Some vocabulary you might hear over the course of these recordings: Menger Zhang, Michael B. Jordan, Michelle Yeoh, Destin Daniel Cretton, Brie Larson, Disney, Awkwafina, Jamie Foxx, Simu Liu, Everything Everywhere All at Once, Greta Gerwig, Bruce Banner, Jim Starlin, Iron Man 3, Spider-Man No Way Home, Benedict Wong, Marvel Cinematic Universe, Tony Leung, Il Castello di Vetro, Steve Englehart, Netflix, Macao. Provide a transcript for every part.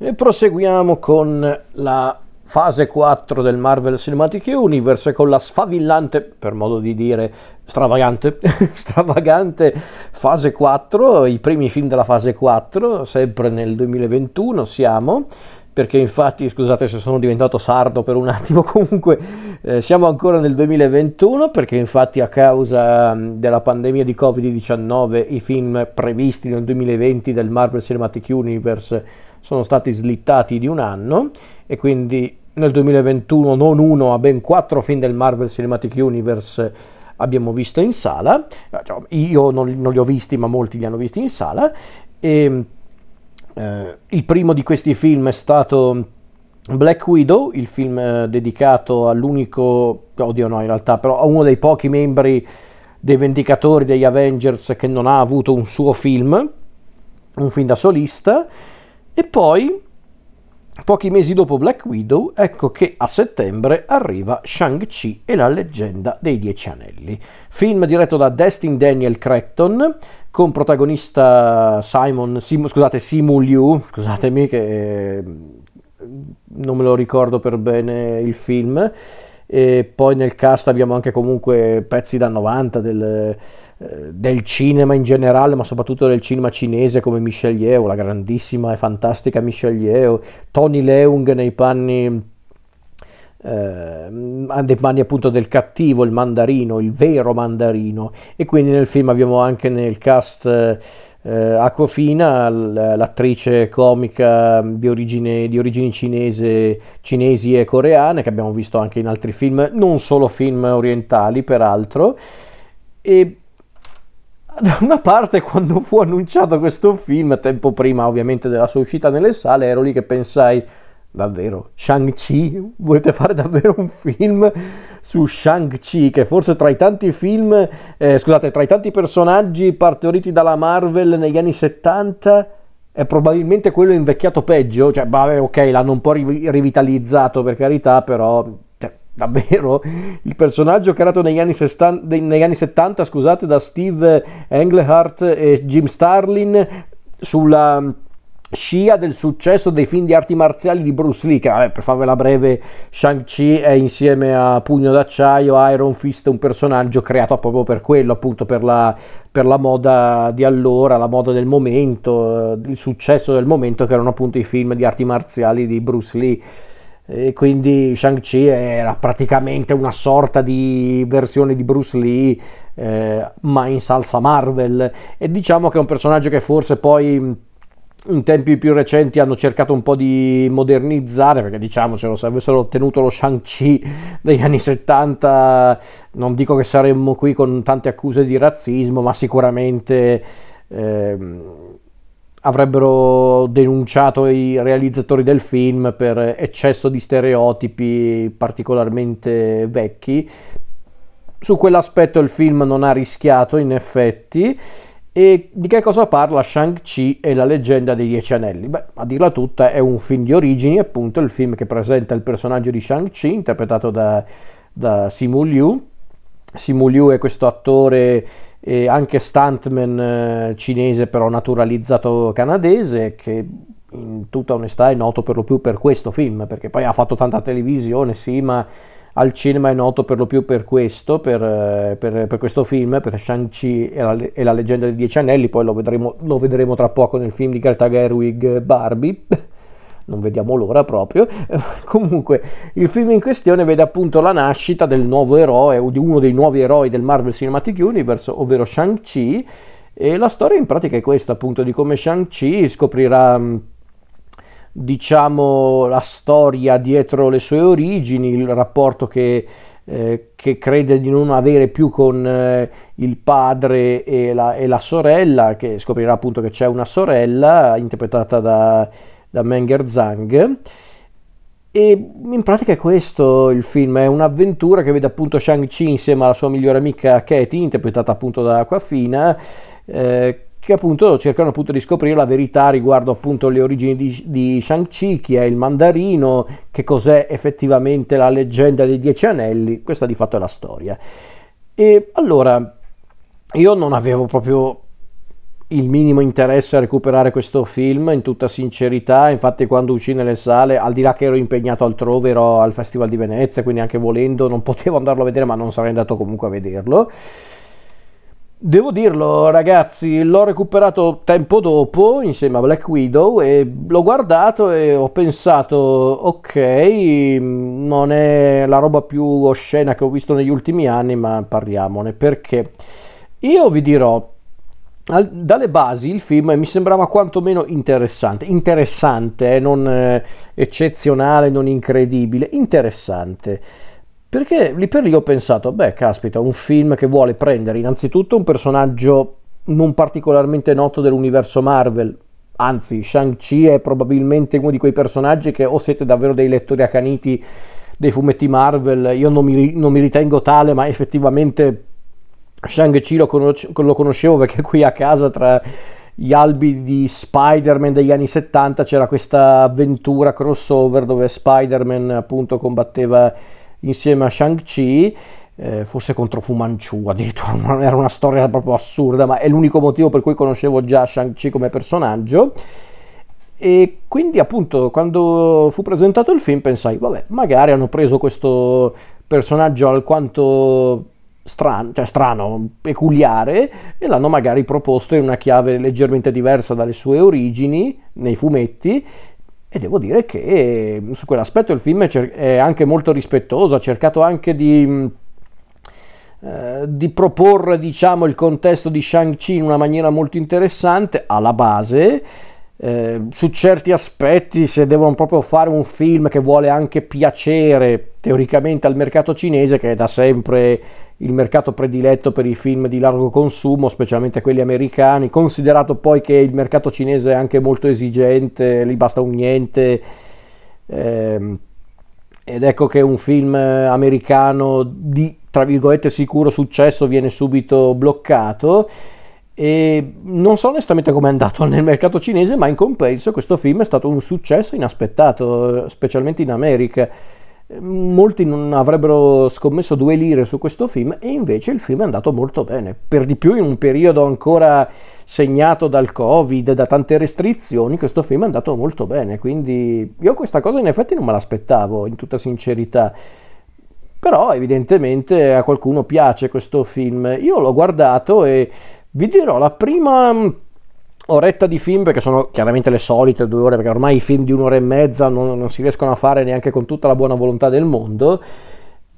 E proseguiamo con la fase 4 del Marvel Cinematic Universe, con la sfavillante, per modo di dire stravagante, stravagante fase 4, i primi film della fase 4, sempre nel 2021 siamo, perché infatti, scusate se sono diventato sardo per un attimo, comunque siamo ancora nel 2021, perché infatti a causa della pandemia di Covid-19 i film previsti nel 2020 del Marvel Cinematic Universe sono stati slittati di un anno, e quindi nel 2021 non uno, ma ben 4 film del Marvel Cinematic Universe abbiamo visto in sala. Io non li ho visti, ma molti li hanno visti in sala, e il primo di questi film è stato Black Widow, il film dedicato all'unico, oddio no in realtà, però a uno dei pochi membri dei Vendicatori, degli Avengers, che non ha avuto un suo film, un film da solista. E poi, pochi mesi dopo Black Widow, ecco che a settembre arriva Shang-Chi e la leggenda dei Dieci Anelli, film diretto da Destin Daniel Cretton, con protagonista Simu Liu, scusatemi che non me lo ricordo per bene il film, e poi nel cast abbiamo anche comunque pezzi da 90 del cinema in generale, ma soprattutto del cinema cinese, come Michelle Yeoh, la grandissima e fantastica Michelle Yeoh, Tony Leung nei panni appunto del cattivo, il mandarino, il vero mandarino. E quindi nel film abbiamo anche nel cast Awkwafina, l'attrice comica di origini cinesi e coreane, che abbiamo visto anche in altri film, non solo film orientali peraltro. E da una parte, quando fu annunciato questo film, tempo prima ovviamente della sua uscita nelle sale, ero lì che pensai: davvero Shang-Chi? Volete fare davvero un film su Shang-Chi, che forse tra i tanti personaggi partoriti dalla Marvel negli anni 70 è probabilmente quello invecchiato peggio? Cioè, vabbè, ok, l'hanno un po' rivitalizzato, per carità, però davvero il personaggio creato negli anni 70, scusate, da Steve Englehart e Jim Starlin, sulla scia del successo dei film di arti marziali di Bruce Lee, che per farvela breve, Shang-Chi è, insieme a Pugno d'acciaio, Iron Fist, un personaggio creato proprio per quello, appunto per la moda di allora, la moda del momento, il successo del momento, che erano appunto i film di arti marziali di Bruce Lee. E quindi Shang-Chi era praticamente una sorta di versione di Bruce Lee, ma in salsa Marvel, e diciamo che è un personaggio che forse poi in tempi più recenti hanno cercato un po' di modernizzare, perché diciamocelo, se avessero ottenuto lo Shang-Chi degli anni 70 non dico che saremmo qui con tante accuse di razzismo, ma sicuramente avrebbero denunciato i realizzatori del film per eccesso di stereotipi particolarmente vecchi. Su quell'aspetto il film non ha rischiato, in effetti. E di che cosa parla Shang-Chi e la leggenda dei Dieci Anelli? Beh, a dirla tutta, è un film di origini, appunto, il film che presenta il personaggio di Shang-Chi, interpretato da Simu Liu. Simu Liu è questo attore e anche stuntman cinese, però naturalizzato canadese, che in tutta onestà è noto per lo più per questo film, perché poi ha fatto tanta televisione, sì, ma al cinema è noto per lo più per questo, per questo film, per Shang-Chi e la leggenda dei Dieci Anelli. Poi lo vedremo tra poco nel film di Greta Gerwig, Barbie, non vediamo l'ora proprio. Comunque il film in questione vede appunto la nascita del nuovo eroe, o di uno dei nuovi eroi del Marvel Cinematic Universe, ovvero Shang-Chi, e la storia in pratica è questa, appunto, di come Shang-Chi scoprirà, diciamo, la storia dietro le sue origini, il rapporto che crede di non avere più con il padre e la sorella, che scoprirà appunto che c'è una sorella interpretata da Menger Zhang. E in pratica è questo il film, è un'avventura che vede appunto Shang-Chi insieme alla sua migliore amica Katie, interpretata appunto da Awkwafina, che appunto cercano appunto di scoprire la verità riguardo appunto le origini di Shang-Chi, chi è il mandarino, che cos'è effettivamente la leggenda dei Dieci Anelli. Questa di fatto è la storia. E allora, io non avevo proprio il minimo interesse a recuperare questo film, in tutta sincerità. Infatti quando uscì nelle sale, al di là che ero impegnato altrove, ero al Festival di Venezia, quindi anche volendo non potevo andarlo a vedere, ma non sarei andato comunque a vederlo. Devo dirlo ragazzi, l'ho recuperato tempo dopo insieme a Black Widow e l'ho guardato e ho pensato ok, non è la roba più oscena che ho visto negli ultimi anni, ma parliamone, perché io vi dirò, dalle basi il film mi sembrava quantomeno interessante, non eccezionale, non incredibile, interessante. Perché lì per lì ho pensato, beh caspita, un film che vuole prendere innanzitutto un personaggio non particolarmente noto dell'universo Marvel, anzi Shang-Chi è probabilmente uno di quei personaggi che o siete davvero dei lettori accaniti dei fumetti Marvel, io non mi ritengo tale, ma effettivamente Shang-Chi lo conoscevo perché qui a casa tra gli albi di Spider-Man degli anni 70 c'era questa avventura crossover dove Spider-Man appunto combatteva insieme a Shang-Chi, forse contro Fu Manchu addirittura, era una storia proprio assurda, ma è l'unico motivo per cui conoscevo già Shang-Chi come personaggio. E quindi appunto quando fu presentato il film pensai, vabbè, magari hanno preso questo personaggio alquanto strano, peculiare, e l'hanno magari proposto in una chiave leggermente diversa dalle sue origini nei fumetti. E devo dire che su quell'aspetto il film è anche molto rispettoso, ha cercato anche di proporre, diciamo, il contesto di Shang-Chi in una maniera molto interessante alla base. Su certi aspetti, se devono proprio fare un film che vuole anche piacere teoricamente al mercato cinese, che è da sempre il mercato prediletto per i film di largo consumo, specialmente quelli americani, considerato poi che il mercato cinese è anche molto esigente, lì basta un niente, ed ecco che un film americano di, tra virgolette, sicuro successo viene subito bloccato. E non so onestamente come è andato nel mercato cinese, ma in compenso questo film è stato un successo inaspettato, specialmente in America. Molti non avrebbero scommesso 2 lire su questo film e invece il film è andato molto bene, per di più in un periodo ancora segnato dal Covid, da tante restrizioni. Questo film è andato molto bene, quindi io questa cosa in effetti non me l'aspettavo, in tutta sincerità. Però evidentemente a qualcuno piace questo film. Io l'ho guardato e vi dirò, la prima oretta di film, perché sono chiaramente le solite 2 ore, perché ormai i film di 1 ora e mezza non si riescono a fare neanche con tutta la buona volontà del mondo.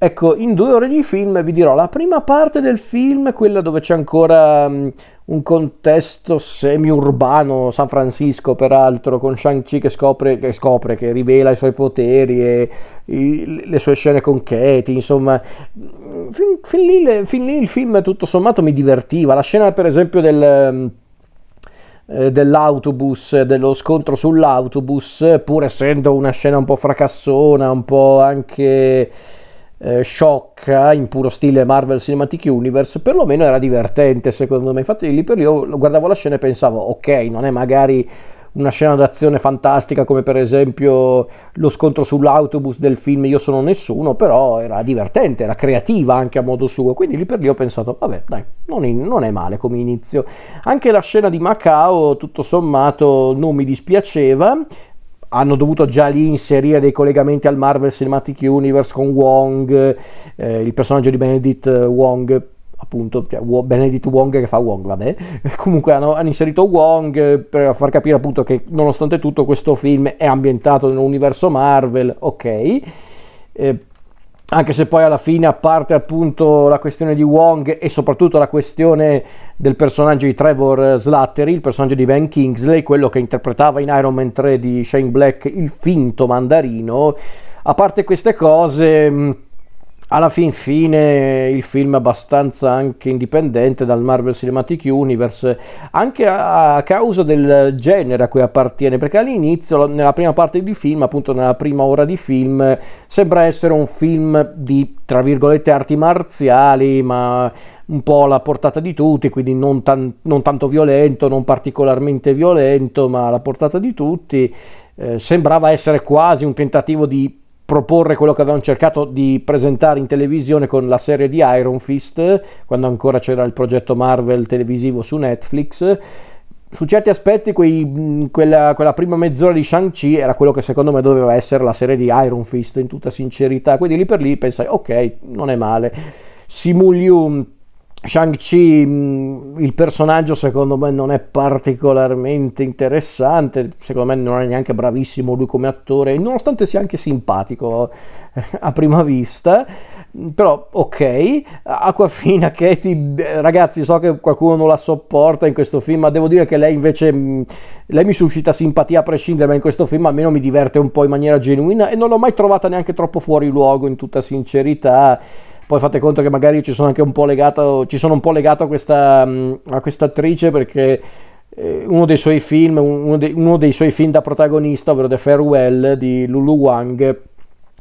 Ecco, in 2 ore di film vi dirò, la prima parte del film, quella dove c'è ancora un contesto semi-urbano, San Francisco peraltro, con Shang-Chi che rivela i suoi poteri e le sue scene con Katie, insomma, fin lì il film tutto sommato mi divertiva. La scena per esempio dell'autobus, dello scontro sull'autobus, pur essendo una scena un po' fracassona, un po' anche sciocca, in puro stile Marvel Cinematic Universe, perlomeno era divertente secondo me. Infatti lì per lì io guardavo la scena e pensavo, ok, non è magari una scena d'azione fantastica come per esempio lo scontro sull'autobus del film Io sono nessuno, però era divertente, era creativa anche a modo suo, quindi lì per lì ho pensato, vabbè dai, non è male come inizio. Anche la scena di Macao tutto sommato non mi dispiaceva, hanno dovuto già lì inserire dei collegamenti al Marvel Cinematic Universe con Wong, il personaggio di Benedict Wong, appunto, cioè Benedict Wong che fa Wong, vabbè, comunque hanno inserito Wong per far capire appunto che nonostante tutto questo film è ambientato nell'universo Marvel, ok, anche se poi alla fine, a parte appunto la questione di Wong e soprattutto la questione del personaggio di Trevor Slattery, il personaggio di Ben Kingsley, quello che interpretava in Iron Man 3 di Shane Black il finto mandarino, a parte queste cose, alla fin fine il film è abbastanza anche indipendente dal Marvel Cinematic Universe, anche a causa del genere a cui appartiene, perché all'inizio, nella prima parte di film, appunto nella prima ora di film, sembra essere un film di, tra virgolette, arti marziali, ma un po' alla portata di tutti, quindi non tanto violento, non particolarmente violento, ma alla portata di tutti. Sembrava essere quasi un tentativo di proporre quello che avevano cercato di presentare in televisione con la serie di Iron Fist, quando ancora c'era il progetto Marvel televisivo su Netflix, su certi aspetti quella prima mezz'ora di Shang-Chi era quello che secondo me doveva essere la serie di Iron Fist, in tutta sincerità, quindi lì per lì pensai ok, non è male. Simu Liu, Shang-Chi, il personaggio secondo me non è particolarmente interessante, secondo me non è neanche bravissimo lui come attore, nonostante sia anche simpatico a prima vista, però ok. Awkwafina, Katie, ragazzi, so che qualcuno non la sopporta in questo film, ma devo dire che lei invece, lei mi suscita simpatia a prescindere, ma in questo film almeno mi diverte un po' in maniera genuina e non l'ho mai trovata neanche troppo fuori luogo, in tutta sincerità. Poi fate conto che magari ci sono anche un po' legato, a questa attrice, perché uno dei suoi film da protagonista, ovvero The Farewell di Lulu Wang,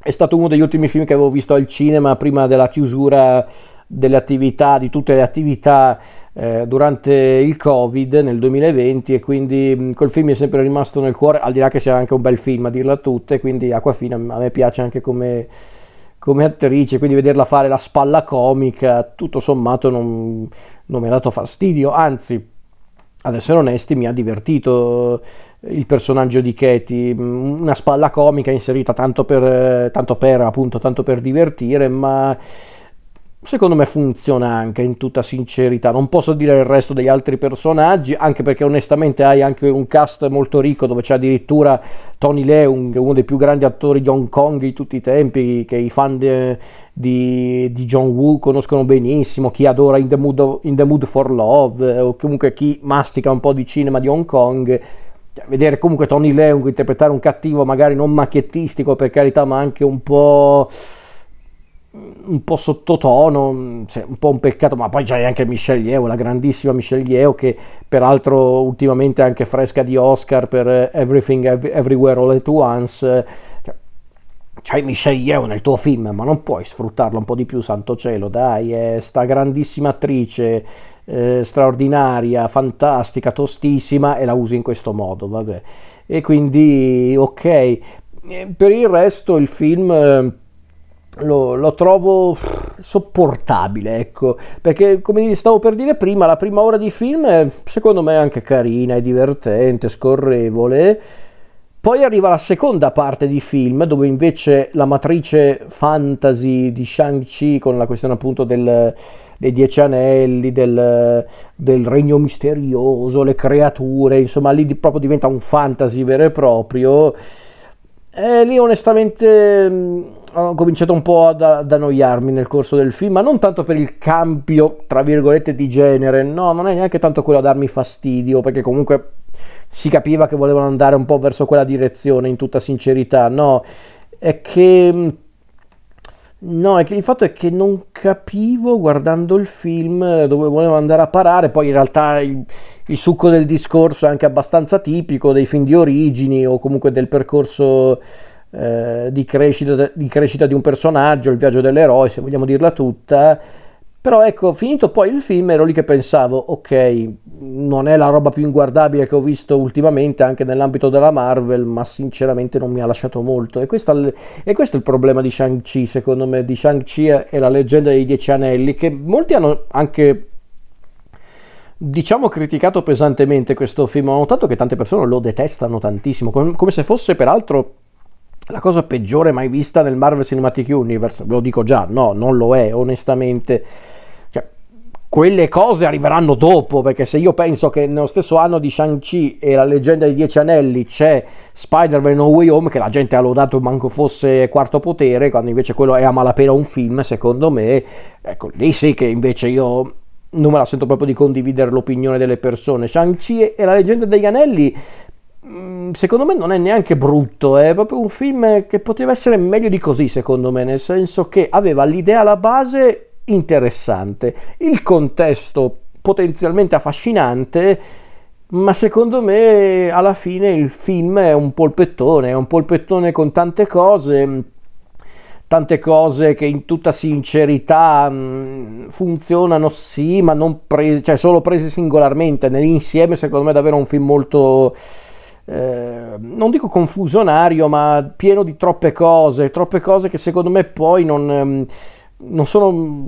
è stato uno degli ultimi film che avevo visto al cinema prima della chiusura delle attività, di tutte le attività durante il Covid nel 2020, e quindi quel film mi è sempre rimasto nel cuore, al di là che sia anche un bel film a dirla tutte. Quindi Awkwafina a me piace anche come attrice, quindi vederla fare la spalla comica tutto sommato non mi ha dato fastidio, anzi, ad essere onesti, mi ha divertito il personaggio di Katie, una spalla comica inserita tanto per divertire, ma secondo me funziona anche, in tutta sincerità. Non posso dire il resto degli altri personaggi, anche perché onestamente hai anche un cast molto ricco, dove c'è addirittura Tony Leung, uno dei più grandi attori di Hong Kong di tutti i tempi, che i fan di John Woo conoscono benissimo, chi adora In the Mood for Love, o comunque chi mastica un po' di cinema di Hong Kong. Vedere comunque Tony Leung interpretare un cattivo magari non macchiettistico, per carità, ma anche un po' sottotono, un po' un peccato. Ma poi c'è anche Michelle Yeoh, la grandissima Michelle Yeoh, che peraltro ultimamente è anche fresca di Oscar per Everything Everywhere All at Once. C'hai Michelle Yeoh nel tuo film, ma non puoi sfruttarla un po' di più, santo cielo, dai, è sta grandissima attrice, straordinaria, fantastica, tostissima, e la usi in questo modo, vabbè. E quindi ok, per il resto il film lo trovo sopportabile, ecco, perché come stavo per dire prima, la prima ora di film è, secondo me, anche carina, è divertente, scorrevole. Poi arriva la seconda parte di film, dove invece la matrice fantasy di Shang-Chi, con la questione appunto dei 10 anelli, del regno misterioso, le creature, insomma lì proprio diventa un fantasy vero e proprio. E lì onestamente ho cominciato un po' ad annoiarmi nel corso del film, ma non tanto per il cambio, tra virgolette, di genere, no, non è neanche tanto quello a darmi fastidio, perché comunque si capiva che volevano andare un po' verso quella direzione, in tutta sincerità, no, è che il fatto è che non capivo, guardando il film, dove volevano andare a parare. Poi in realtà il succo del discorso è anche abbastanza tipico dei film di origini, o comunque del percorso di crescita di un personaggio, il viaggio dell'eroe, se vogliamo dirla tutta. Però ecco, finito poi il film ero lì che pensavo ok, non è la roba più inguardabile che ho visto ultimamente anche nell'ambito della Marvel, ma sinceramente non mi ha lasciato molto, e questo è il problema di Shang-Chi, secondo me, di Shang-Chi e la leggenda dei 10 anelli, che molti hanno anche, diciamo, criticato pesantemente questo film. Ho notato che tante persone lo detestano tantissimo, come se fosse peraltro la cosa peggiore mai vista nel Marvel Cinematic Universe. Ve lo dico già, no, non lo è, onestamente. Cioè, quelle cose arriveranno dopo, perché se io penso che nello stesso anno di Shang-Chi e la leggenda dei 10 anelli c'è Spider-Man No Way Home, che la gente ha lodato manco fosse quarto potere, quando invece quello è a malapena un film, secondo me, ecco, lì sì che invece io non me la sento proprio di condividere l'opinione delle persone. Shang-Chi e la leggenda degli anelli, secondo me, non è neanche brutto, è proprio un film che poteva essere meglio di così, secondo me, nel senso che aveva l'idea alla base interessante, il contesto potenzialmente affascinante, ma secondo me alla fine il film è un polpettone, con tante cose che in tutta sincerità funzionano sì, ma non prese, cioè solo prese singolarmente. Nell'insieme secondo me è davvero un film molto non dico confusionario, ma pieno di troppe cose che secondo me poi non sono,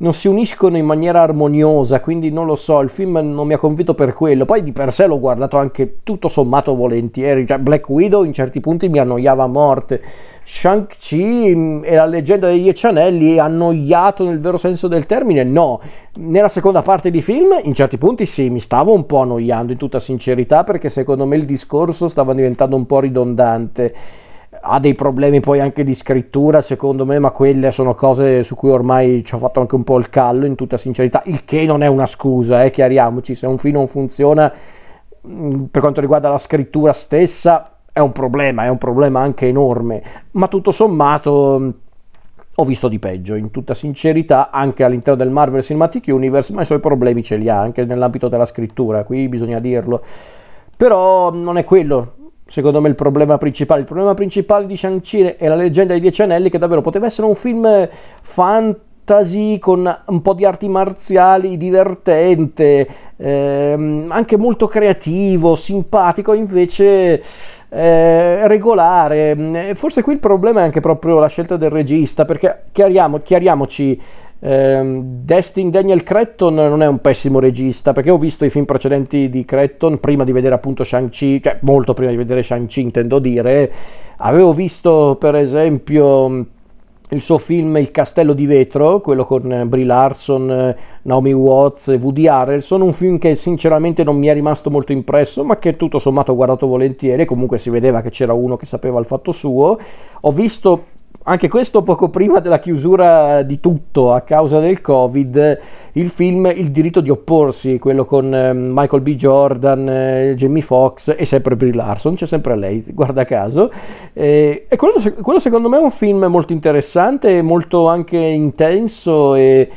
non si uniscono in maniera armoniosa, quindi non lo so, il film non mi ha convinto per quello. Poi di per sé l'ho guardato anche tutto sommato volentieri, cioè Black Widow in certi punti mi annoiava a morte, Shang-Chi e la leggenda dei Dieci Anelli annoiato nel vero senso del termine? No. Nella seconda parte di film in certi punti sì, mi stavo un po' annoiando in tutta sincerità, perché secondo me il discorso stava diventando un po' ridondante. Ha dei problemi poi anche di scrittura secondo me, ma quelle sono cose su cui ormai ci ho fatto anche un po' il callo in tutta sincerità, il che non è una scusa, chiariamoci, se un film non funziona per quanto riguarda la scrittura stessa è un problema anche enorme, ma tutto sommato ho visto di peggio in tutta sincerità anche all'interno del Marvel Cinematic Universe, ma i suoi problemi ce li ha anche nell'ambito della scrittura, qui bisogna dirlo, però non è quello secondo me il problema principale di Shang-Chi è la leggenda dei Dieci Anelli, che davvero poteva essere un film fantasy con un po' di arti marziali, divertente, anche molto creativo, simpatico, invece regolare. Forse qui il problema è anche proprio la scelta del regista, perché chiariamoci, Destin Daniel Cretton non è un pessimo regista, perché ho visto i film precedenti di Cretton prima di vedere appunto Shang-Chi, cioè molto prima di vedere Shang-Chi intendo dire, avevo visto per esempio il suo film Il Castello di Vetro, quello con Brie Larson, Naomi Watts e Woody Harrelson, un film che sinceramente non mi è rimasto molto impresso, ma che tutto sommato ho guardato volentieri, comunque si vedeva che c'era uno che sapeva il fatto suo. Ho visto anche questo poco prima della chiusura di tutto a causa del Covid, il film Il diritto di opporsi, quello con Michael B. Jordan, Jamie Foxx e sempre Brie Larson, c'è sempre lei, guarda caso, e quello secondo me è un film molto interessante, molto anche intenso e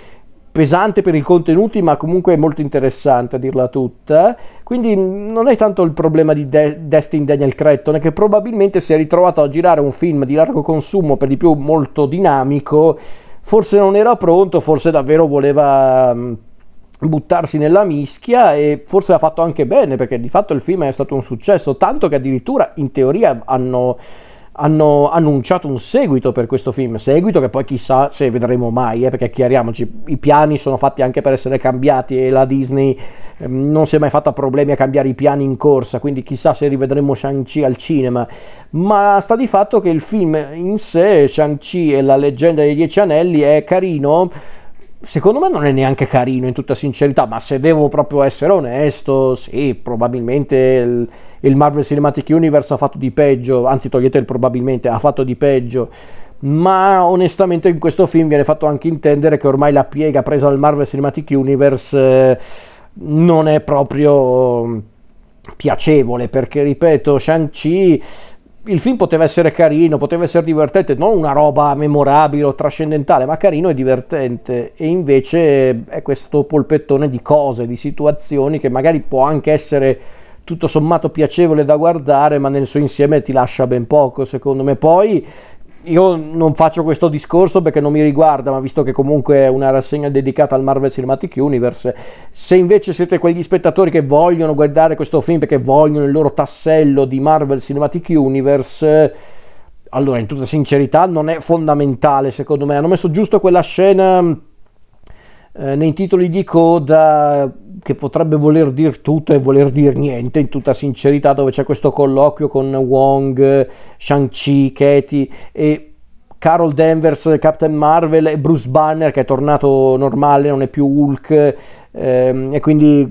pesante per i contenuti, ma comunque molto interessante a dirla tutta. Quindi non è tanto il problema di Destin Daniel Cretton, che probabilmente si è ritrovato a girare un film di largo consumo, per di più molto dinamico, forse non era pronto, forse davvero voleva buttarsi nella mischia, e forse ha fatto anche bene, perché di fatto il film è stato un successo, tanto che addirittura in teoria hanno annunciato un seguito per questo film, seguito che poi chissà se vedremo mai, perché chiariamoci, i piani sono fatti anche per essere cambiati e la Disney non si è mai fatta problemi a cambiare i piani in corsa, quindi chissà se rivedremo Shang-Chi al cinema, ma sta di fatto che il film in sé, Shang-Chi e la leggenda dei Dieci Anelli, è carino. Secondo me non è neanche carino in tutta sincerità, ma se devo proprio essere onesto, sì, probabilmente il Marvel Cinematic Universe ha fatto di peggio, anzi togliete il probabilmente, ha fatto di peggio, ma onestamente in questo film viene fatto anche intendere che ormai la piega presa dal Marvel Cinematic Universe non è proprio piacevole, perché ripeto, Shang-Chi, il film poteva essere carino, poteva essere divertente, non una roba memorabile o trascendentale, ma carino e divertente, e invece è questo polpettone di cose, di situazioni che magari può anche essere tutto sommato piacevole da guardare, ma nel suo insieme ti lascia ben poco secondo me. Poi io non faccio questo discorso perché non mi riguarda, ma visto che comunque è una rassegna dedicata al Marvel Cinematic Universe, se invece siete quegli spettatori che vogliono guardare questo film perché vogliono il loro tassello di Marvel Cinematic Universe, allora in tutta sincerità non è fondamentale secondo me. Hanno messo giusto quella scena nei titoli di coda che potrebbe voler dire tutto e voler dire niente in tutta sincerità, dove c'è questo colloquio con Wong, Shang-Chi, Katie e Carol Danvers, Captain Marvel, e Bruce Banner che è tornato normale, non è più Hulk, e quindi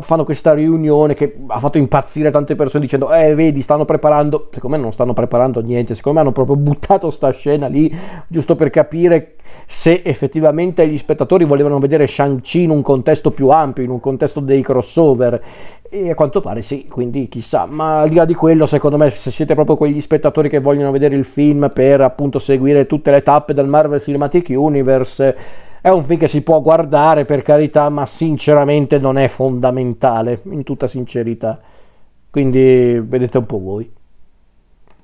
fanno questa riunione che ha fatto impazzire tante persone dicendo vedi stanno preparando, secondo me non stanno preparando niente, secondo me hanno proprio buttato sta scena lì giusto per capire se effettivamente gli spettatori volevano vedere Shang-Chi in un contesto più ampio, in un contesto dei crossover, e a quanto pare sì, quindi chissà. Ma al di là di quello, secondo me, se siete proprio quegli spettatori che vogliono vedere il film per appunto seguire tutte le tappe del Marvel Cinematic Universe, è un film che si può guardare per carità, ma sinceramente non è fondamentale in tutta sincerità, quindi vedete un po' voi.